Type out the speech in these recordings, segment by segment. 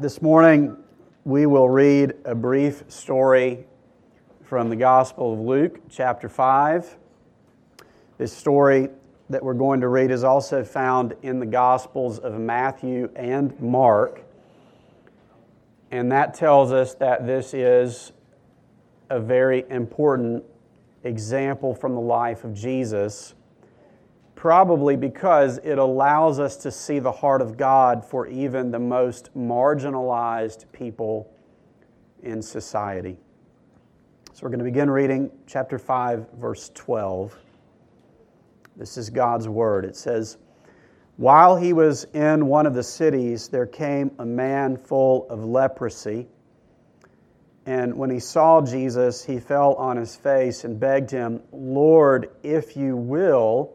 This morning, we will read a brief story from the Gospel of Luke, chapter 5. This story that we're going to read is also found in the Gospels of Matthew and Mark. And that tells us that this is a very important example from the life of Jesus, probably because it allows us to see the heart of God for even the most marginalized people in society. So we're going to begin reading chapter 5, verse 12. This is God's Word. It says, "While he was in one of the cities, there came a man full of leprosy. And when he saw Jesus, he fell on his face and begged him, 'Lord, if you will,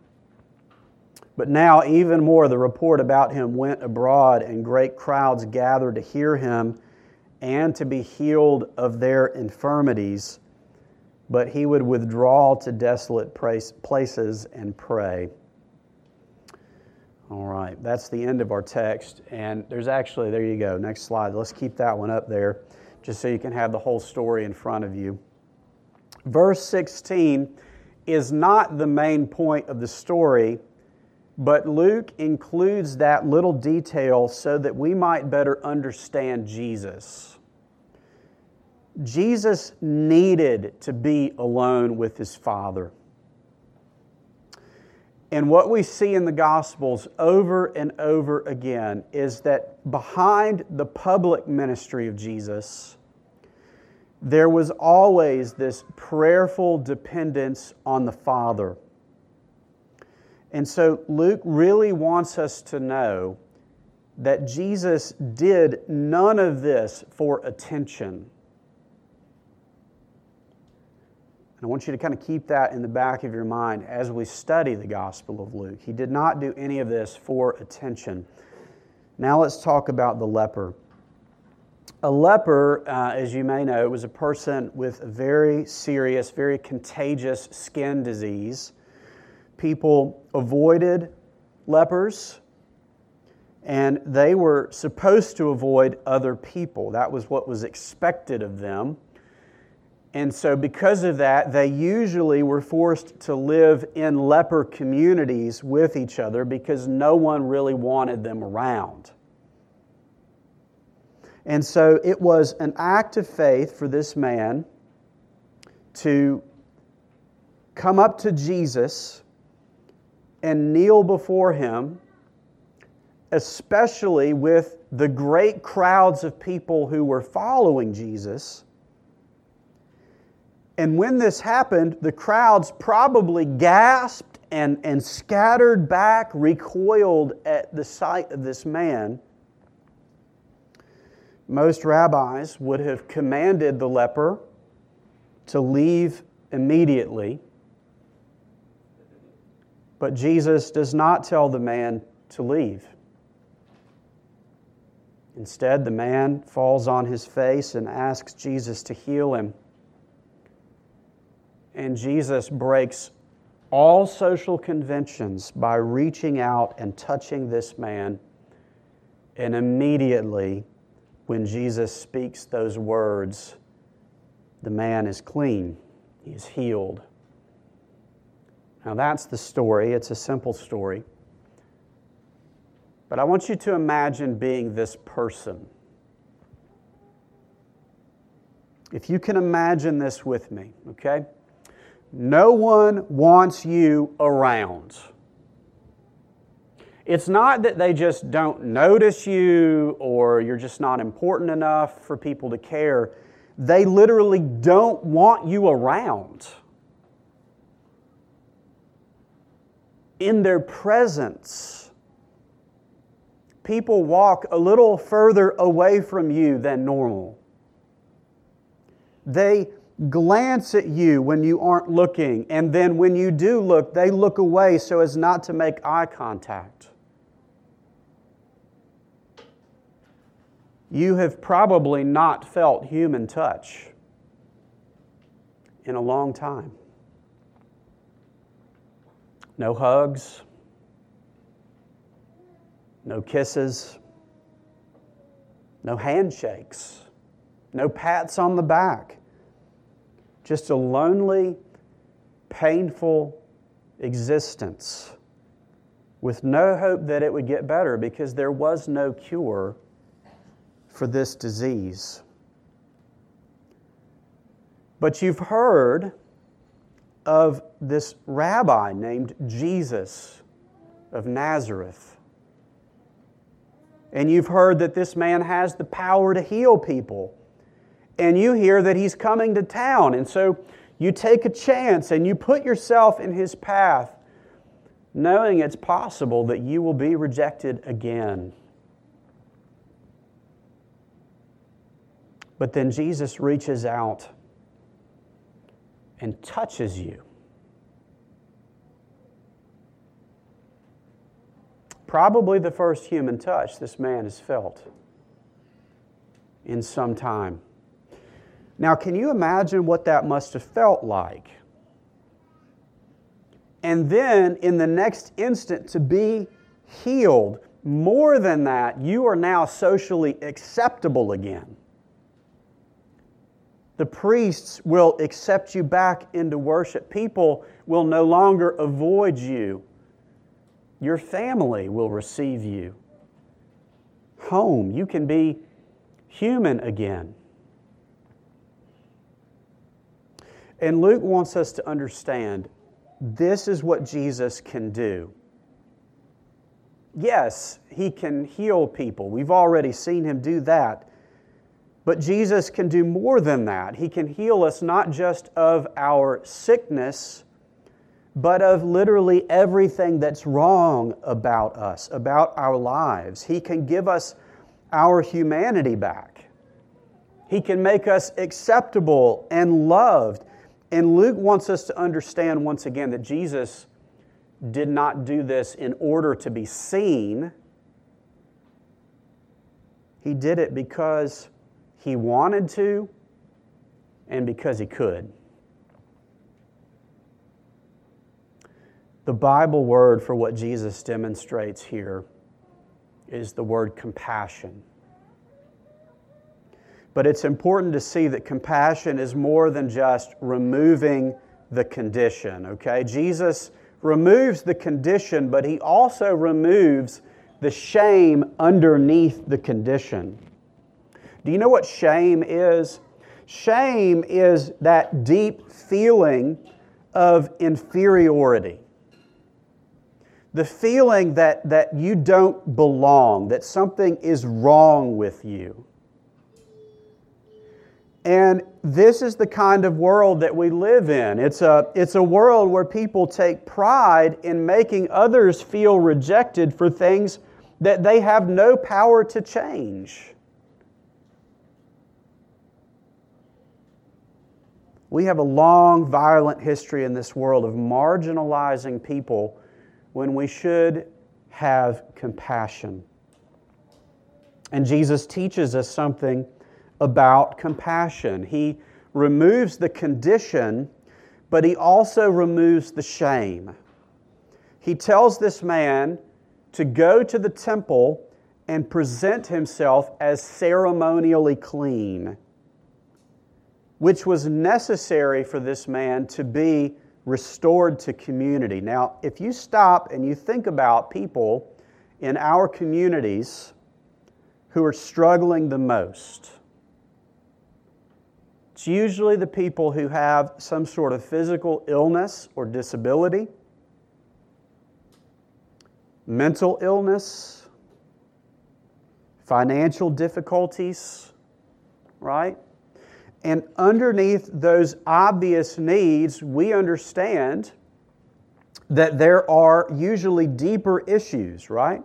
But now even more the report about him went abroad, and great crowds gathered to hear him and to be healed of their infirmities. But he would withdraw to desolate places and pray." All right, that's the end of our text. And there's actually, there you go, next slide. Let's keep that one up there, just so you can have the whole story in front of you. Verse 16 is not the main point of the story, but Luke includes that little detail so that we might better understand Jesus. Jesus needed to be alone with his Father. And what we see in the Gospels over and over again is that behind the public ministry of Jesus, there was always this prayerful dependence on the Father. And so Luke really wants us to know that Jesus did none of this for attention. I want you to kind of keep that in the back of your mind as we study the Gospel of Luke. He did not do any of this for attention. Now let's talk about the leper. A leper, as you may know, was a person with a very serious, very contagious skin disease. People avoided lepers, and they were supposed to avoid other people. That was what was expected of them. And so because of that, they usually were forced to live in leper communities with each other because no one really wanted them around. And so it was an act of faith for this man to come up to Jesus and kneel before him, especially with the great crowds of people who were following Jesus. And when this happened, the crowds probably gasped and scattered back, recoiled at the sight of this man. Most rabbis would have commanded the leper to leave immediately. But Jesus does not tell the man to leave. Instead, the man falls on his face and asks Jesus to heal him. And Jesus breaks all social conventions by reaching out and touching this man. And immediately, when Jesus speaks those words, the man is clean. He is healed. Now that's the story. It's a simple story. But I want you to imagine being this person. If you can imagine this with me, okay? No one wants you around. It's not that they just don't notice you or you're just not important enough for people to care. They literally don't want you around. In their presence, people walk a little further away from you than normal. They glance at you when you aren't looking, and then when you do look, they look away so as not to make eye contact. You have probably not felt human touch in a long time. No hugs, no kisses, no handshakes, no pats on the back. Just a lonely, painful existence with no hope that it would get better because there was no cure for this disease. But you've heard of this rabbi named Jesus of Nazareth. And you've heard that this man has the power to heal people. And you hear that he's coming to town. And so you take a chance and you put yourself in his path, knowing it's possible that you will be rejected again. But then Jesus reaches out and touches you. Probably the first human touch this man has felt in some time. Now, can you imagine what that must have felt like? And then, in the next instant, to be healed. More than that, you are now socially acceptable again. The priests will accept you back into worship. People will no longer avoid you. Your family will receive you. Home, you can be human again. And Luke wants us to understand this is what Jesus can do. Yes, He can heal people. We've already seen Him do that. But Jesus can do more than that. He can heal us not just of our sickness, but of literally everything that's wrong about us, about our lives. He can give us our humanity back. He can make us acceptable and loved. And Luke wants us to understand once again that Jesus did not do this in order to be seen. He did it because He wanted to and because He could. The Bible word for what Jesus demonstrates here is the word compassion. But it's important to see that compassion is more than just removing the condition, okay? Jesus removes the condition, but He also removes the shame underneath the condition. Do you know what shame is? Shame is that deep feeling of inferiority. The feeling that you don't belong, that something is wrong with you. And this is the kind of world that we live in. It's a world where people take pride in making others feel rejected for things that they have no power to change. We have a long, violent history in this world of marginalizing people when we should have compassion. And Jesus teaches us something about compassion. He removes the condition, but He also removes the shame. He tells this man to go to the temple and present himself as ceremonially clean, which was necessary for this man to be restored to community. Now, if you stop and you think about people in our communities who are struggling the most, it's usually the people who have some sort of physical illness or disability, mental illness, financial difficulties, right? And underneath those obvious needs, we understand that there are usually deeper issues, right?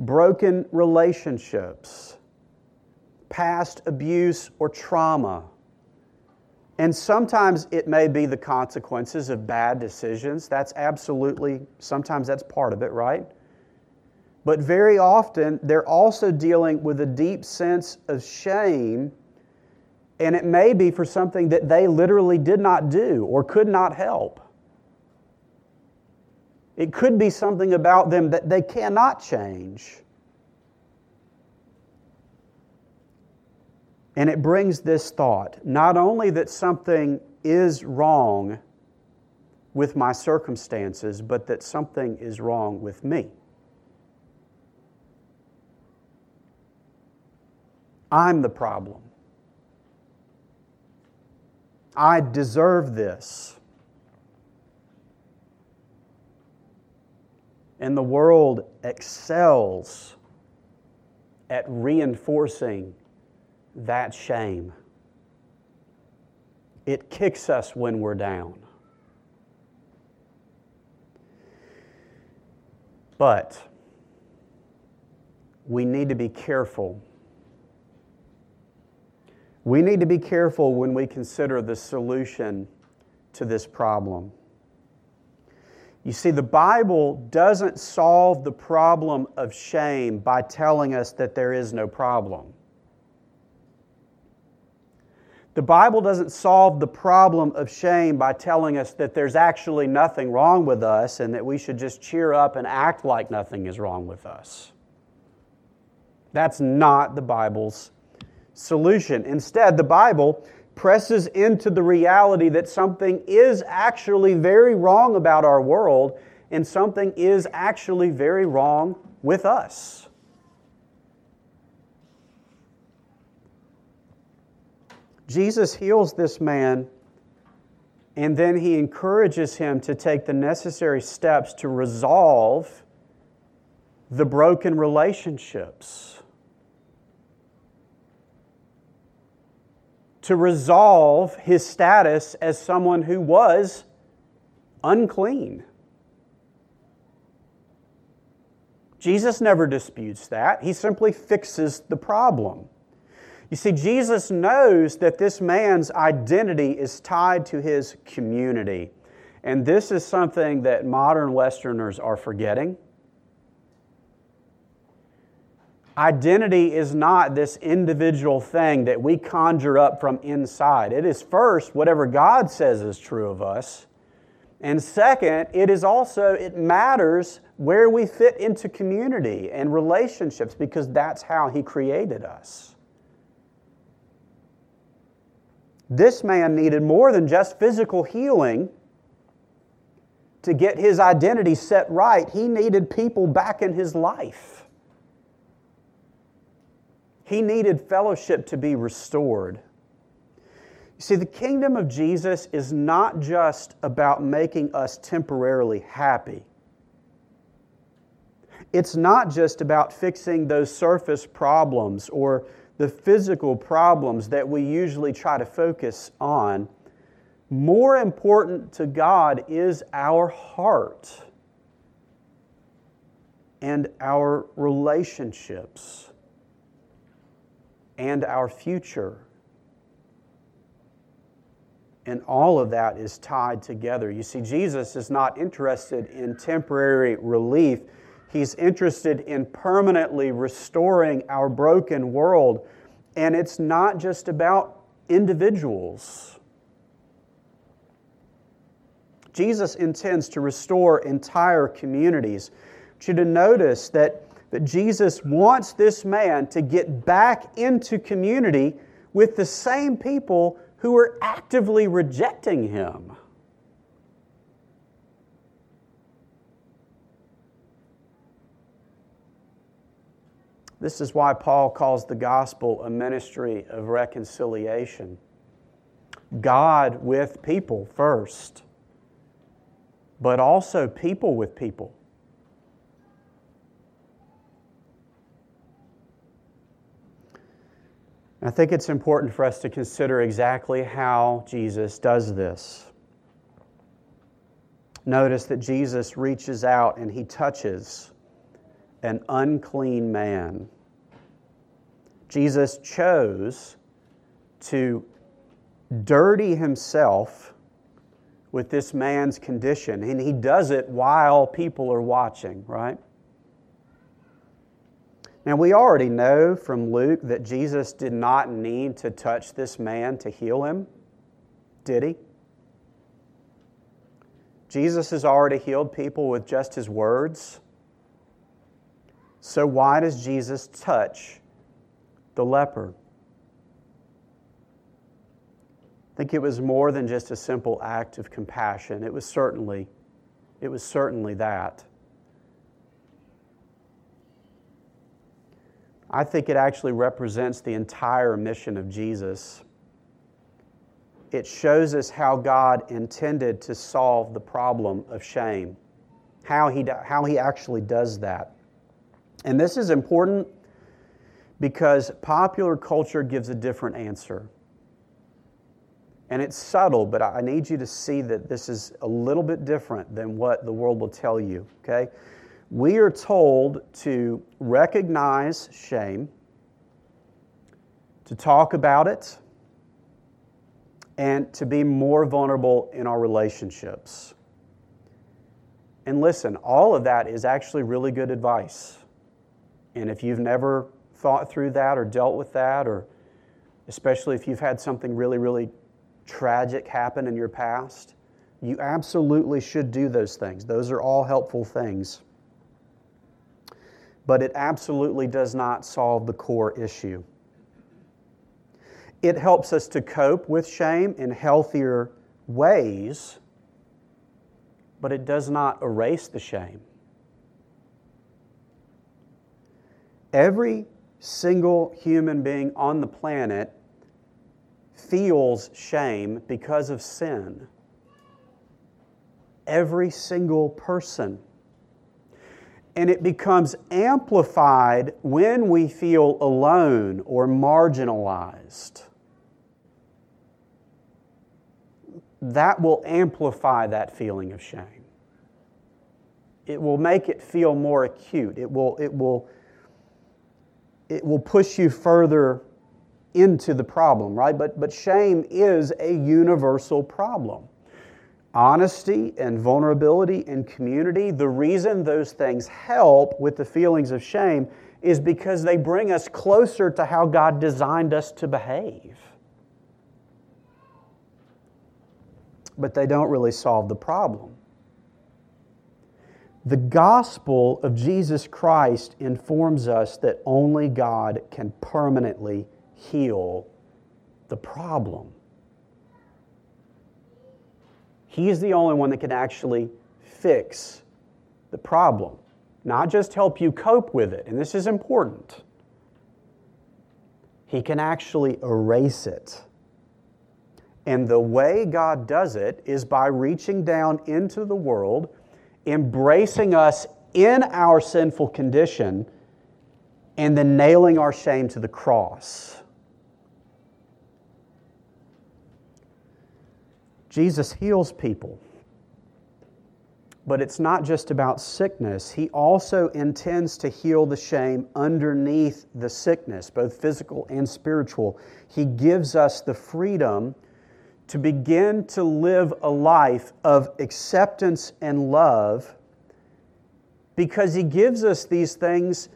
broken relationships, past abuse or trauma. And sometimes it may be the consequences of bad decisions. That's absolutely, sometimes that's part of it, right? But very often, they're also dealing with a deep sense of shame, and it may be for something that they literally did not do or could not help. It could be something about them that they cannot change. And it brings this thought, not only that something is wrong with my circumstances, but that something is wrong with me. I'm the problem. I deserve this. And the world excels at reinforcing that shame. It kicks us when we're down. But we need to be careful. We need to be careful when we consider the solution to this problem. You see, the Bible doesn't solve the problem of shame by telling us that there is no problem. The Bible doesn't solve the problem of shame by telling us that there's actually nothing wrong with us and that we should just cheer up and act like nothing is wrong with us. That's not the Bible's solution. Instead, the Bible presses into the reality that something is actually very wrong about our world and something is actually very wrong with us. Jesus heals this man, and then he encourages him to take the necessary steps to resolve the broken relationships, to resolve his status as someone who was unclean. Jesus never disputes that. He simply fixes the problem. You see, Jesus knows that this man's identity is tied to his community. And this is something that modern Westerners are forgetting. Identity is not this individual thing that we conjure up from inside. It is first whatever God says is true of us. And second, it matters where we fit into community and relationships, because that's how He created us. This man needed more than just physical healing to get his identity set right. He needed people back in his life. He needed fellowship to be restored. You see, the kingdom of Jesus is not just about making us temporarily happy. It's not just about fixing those surface problems or the physical problems that we usually try to focus on. More important to God is our heart and our relationships and our future. And all of that is tied together. You see, Jesus is not interested in temporary relief. He's interested in permanently restoring our broken world. And it's not just about individuals. Jesus intends to restore entire communities. I want you to notice that Jesus wants this man to get back into community with the same people who are actively rejecting him. This is why Paul calls the gospel a ministry of reconciliation. God with people first, but also people with people. I think it's important for us to consider exactly how Jesus does this. Notice that Jesus reaches out and He touches an unclean man. Jesus chose to dirty himself with this man's condition, and he does it while people are watching, right? Now, we already know from Luke that Jesus did not need to touch this man to heal him, did he? Jesus has already healed people with just his words. So why does Jesus touch the leper? I think it was more than just a simple act of compassion. It was certainly that. I think it actually represents the entire mission of Jesus. It shows us how God intended to solve the problem of shame, how he actually does that. And this is important because popular culture gives a different answer. And it's subtle, but I need you to see that this is a little bit different than what the world will tell you, okay? We are told to recognize shame, to talk about it, and to be more vulnerable in our relationships. And listen, all of that is actually really good advice. And if you've never thought through that or dealt with that, or especially if you've had something really, really tragic happen in your past, you absolutely should do those things. Those are all helpful things. But it absolutely does not solve the core issue. It helps us to cope with shame in healthier ways, but it does not erase the shame. Every single human being on the planet feels shame because of sin. Every single person. And it becomes amplified when we feel alone or marginalized. That will amplify that feeling of shame. It will make it feel more acute. It will push you further into the problem, right? But shame is a universal problem. Honesty and vulnerability and community, the reason those things help with the feelings of shame is because they bring us closer to how God designed us to behave. But they don't really solve the problem. The gospel of Jesus Christ informs us that only God can permanently heal the problem. He's the only one that can actually fix the problem, not just help you cope with it. And this is important. He can actually erase it. And the way God does it is by reaching down into the world, embracing us in our sinful condition, and then nailing our shame to the cross. Jesus heals people, but it's not just about sickness. He also intends to heal the shame underneath the sickness, both physical and spiritual. He gives us the freedom to begin to live a life of acceptance and love because He gives us these things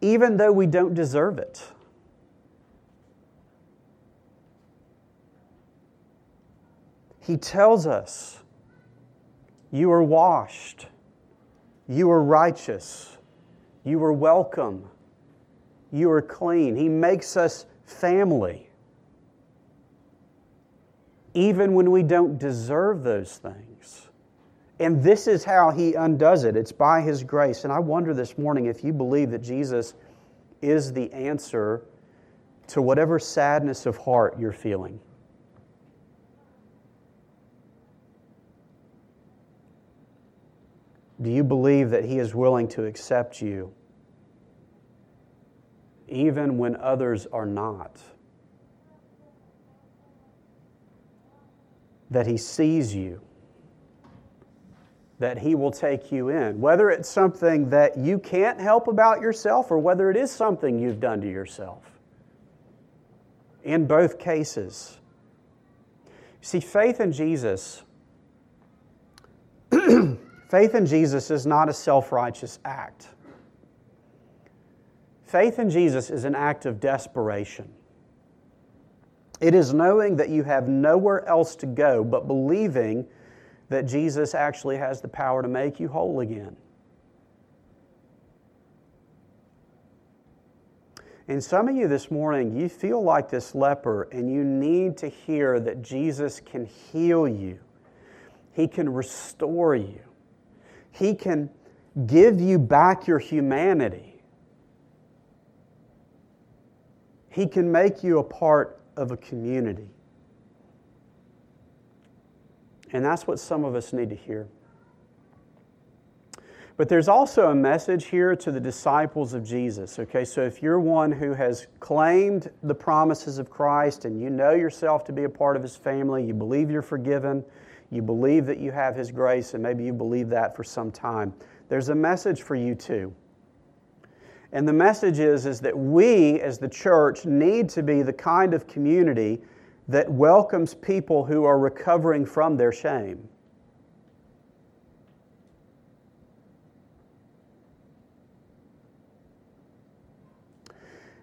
even though we don't deserve it. He tells us, you are washed, you are righteous, you are welcome, you are clean. He makes us family, even when we don't deserve those things. And this is how He undoes it. It's by His grace. And I wonder this morning if you believe that Jesus is the answer to whatever sadness of heart you're feeling. Do you believe that He is willing to accept you even when others are not? That He sees you that He will take you in, whether it's something that you can't help about yourself or whether it is something you've done to yourself. In both cases. See, faith in Jesus is not a self-righteous act. Faith in Jesus is an act of desperation. It is knowing that you have nowhere else to go but believing that Jesus actually has the power to make you whole again. And some of you this morning, you feel like this leper and you need to hear that Jesus can heal you. He can restore you. He can give you back your humanity. He can make you a part of a community. And that's what some of us need to hear. But there's also a message here to the disciples of Jesus. Okay, so if you're one who has claimed the promises of Christ and you know yourself to be a part of His family, you believe you're forgiven, you believe that you have His grace, and maybe you believe that for some time, there's a message for you too. And the message is that we as the church need to be the kind of community that welcomes people who are recovering from their shame.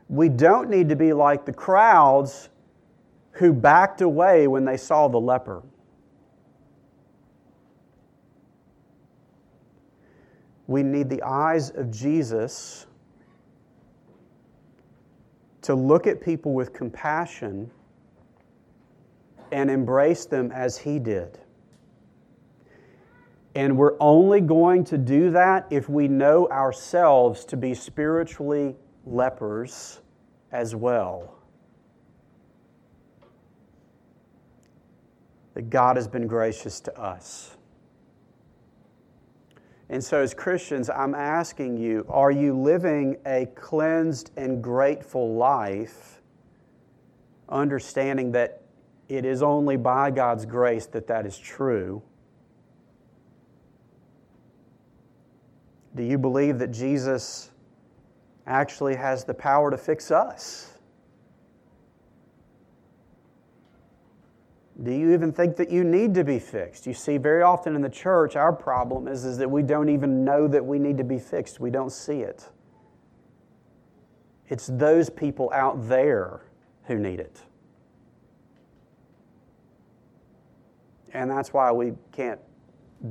We don't need to be like the crowds who backed away when they saw the leper. We need the eyes of Jesus to look at people with compassion and embrace them as He did. And we're only going to do that if we know ourselves to be spiritually lepers as well. That God has been gracious to us. And so as Christians, I'm asking you, are you living a cleansed and grateful life, understanding that it is only by God's grace that that is true? Do you believe that Jesus actually has the power to fix us? Do you even think that you need to be fixed? You see, very often in the church, our problem is that we don't even know that we need to be fixed. We don't see it. It's those people out there who need it. And that's why we can't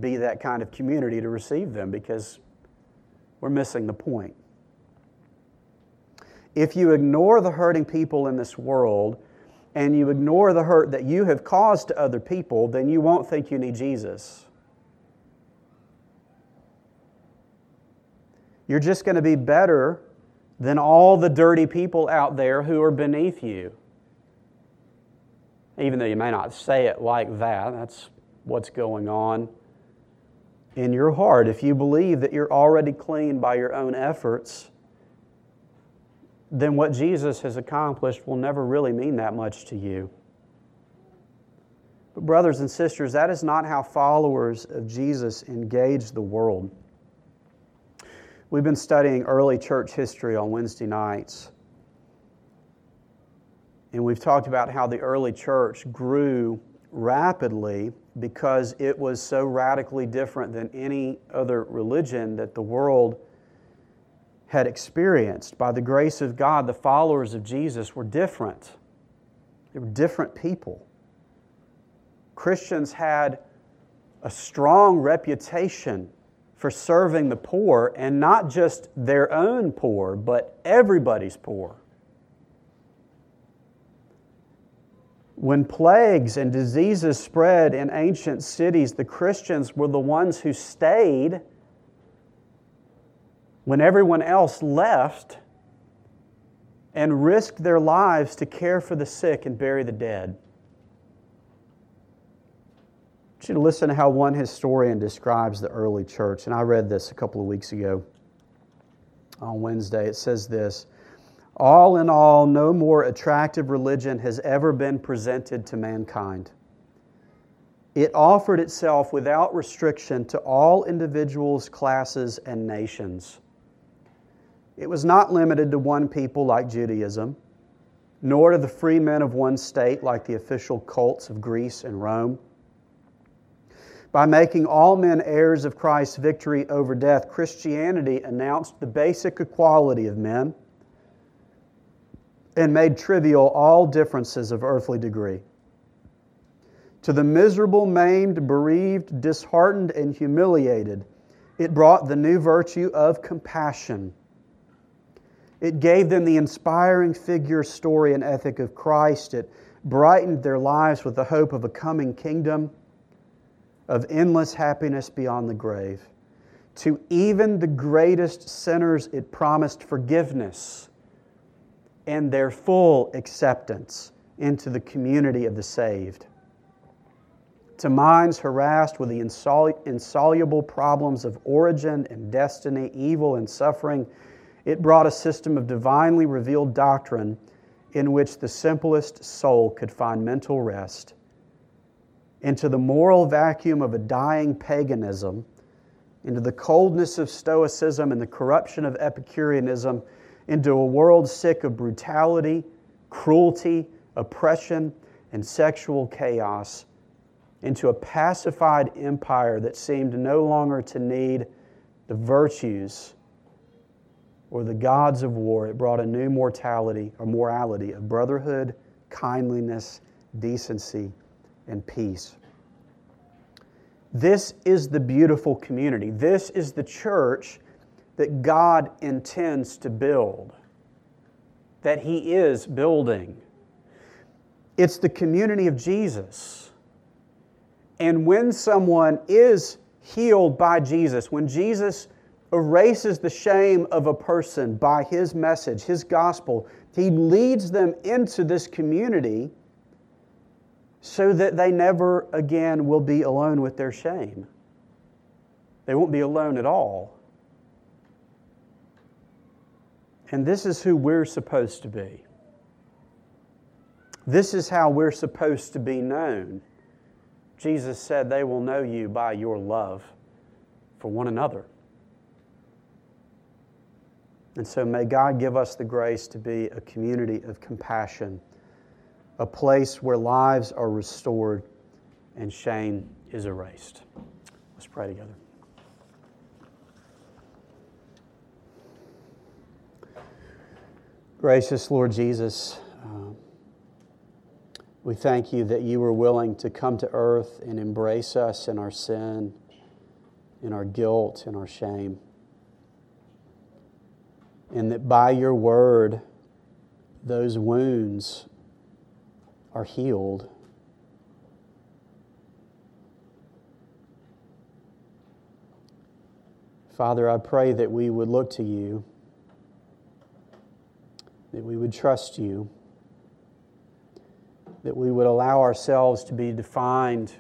be that kind of community to receive them, because we're missing the point. If you ignore the hurting people in this world, and you ignore the hurt that you have caused to other people, then you won't think you need Jesus. You're just going to be better than all the dirty people out there who are beneath you. Even though you may not say it like that, that's what's going on in your heart. If you believe that you're already clean by your own efforts, then what Jesus has accomplished will never really mean that much to you. But brothers and sisters, that is not how followers of Jesus engage the world. We've been studying early church history on Wednesday nights. And we've talked about how the early church grew rapidly because it was so radically different than any other religion that the world had experienced. By the grace of God, the followers of Jesus were different. They were different people. Christians had a strong reputation for serving the poor, and not just their own poor, but everybody's poor. When plagues and diseases spread in ancient cities, the Christians were the ones who stayed when everyone else left and risked their lives to care for the sick and bury the dead. I want you to listen to how one historian describes the early church, and I read this a couple of weeks ago on Wednesday. It says this: "All in all, no more attractive religion has ever been presented to mankind. It offered itself without restriction to all individuals, classes, and nations. It was not limited to one people like Judaism, nor to the free men of one state like the official cults of Greece and Rome. By making all men heirs of Christ's victory over death, Christianity announced the basic equality of men and made trivial all differences of earthly degree. To the miserable, maimed, bereaved, disheartened, and humiliated, it brought the new virtue of compassion. It gave them the inspiring figure, story, and ethic of Christ. It brightened their lives with the hope of a coming kingdom of endless happiness beyond the grave. To even the greatest sinners, it promised forgiveness and their full acceptance into the community of the saved. To minds harassed with the insoluble problems of origin and destiny, evil and suffering, it brought a system of divinely revealed doctrine in which the simplest soul could find mental rest. Into the moral vacuum of a dying paganism, into the coldness of Stoicism and the corruption of Epicureanism, into a world sick of brutality, cruelty, oppression, and sexual chaos, into a pacified empire that seemed no longer to need the virtues or the gods of war, it brought a new morality of brotherhood, kindliness, decency, and peace. This is the beautiful community. This is the church that God intends to build, that He is building. It's the community of Jesus. And when someone is healed by Jesus, when Jesus erases the shame of a person by His message, His gospel, He leads them into this community so that they never again will be alone with their shame. They won't be alone at all. And this is who we're supposed to be. This is how we're supposed to be known. Jesus said, "They will know you by your love for one another." And so may God give us the grace to be a community of compassion, a place where lives are restored and shame is erased. Let's pray together. Gracious Lord Jesus, we thank You that You were willing to come to earth and embrace us in our sin, in our guilt, in our shame. And that by Your word, those wounds are healed. Father, I pray that we would look to You, that we would trust You, that we would allow ourselves to be defined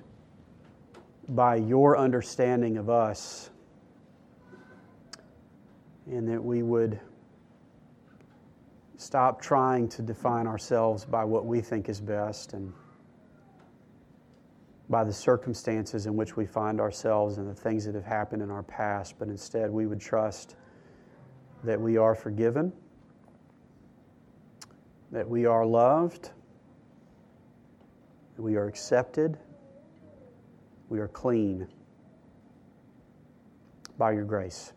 by Your understanding of us, and that we would stop trying to define ourselves by what we think is best and by the circumstances in which we find ourselves and the things that have happened in our past, but instead we would trust that we are forgiven, that we are loved, that we are accepted, we are clean by Your grace.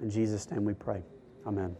In Jesus' name we pray. Amen.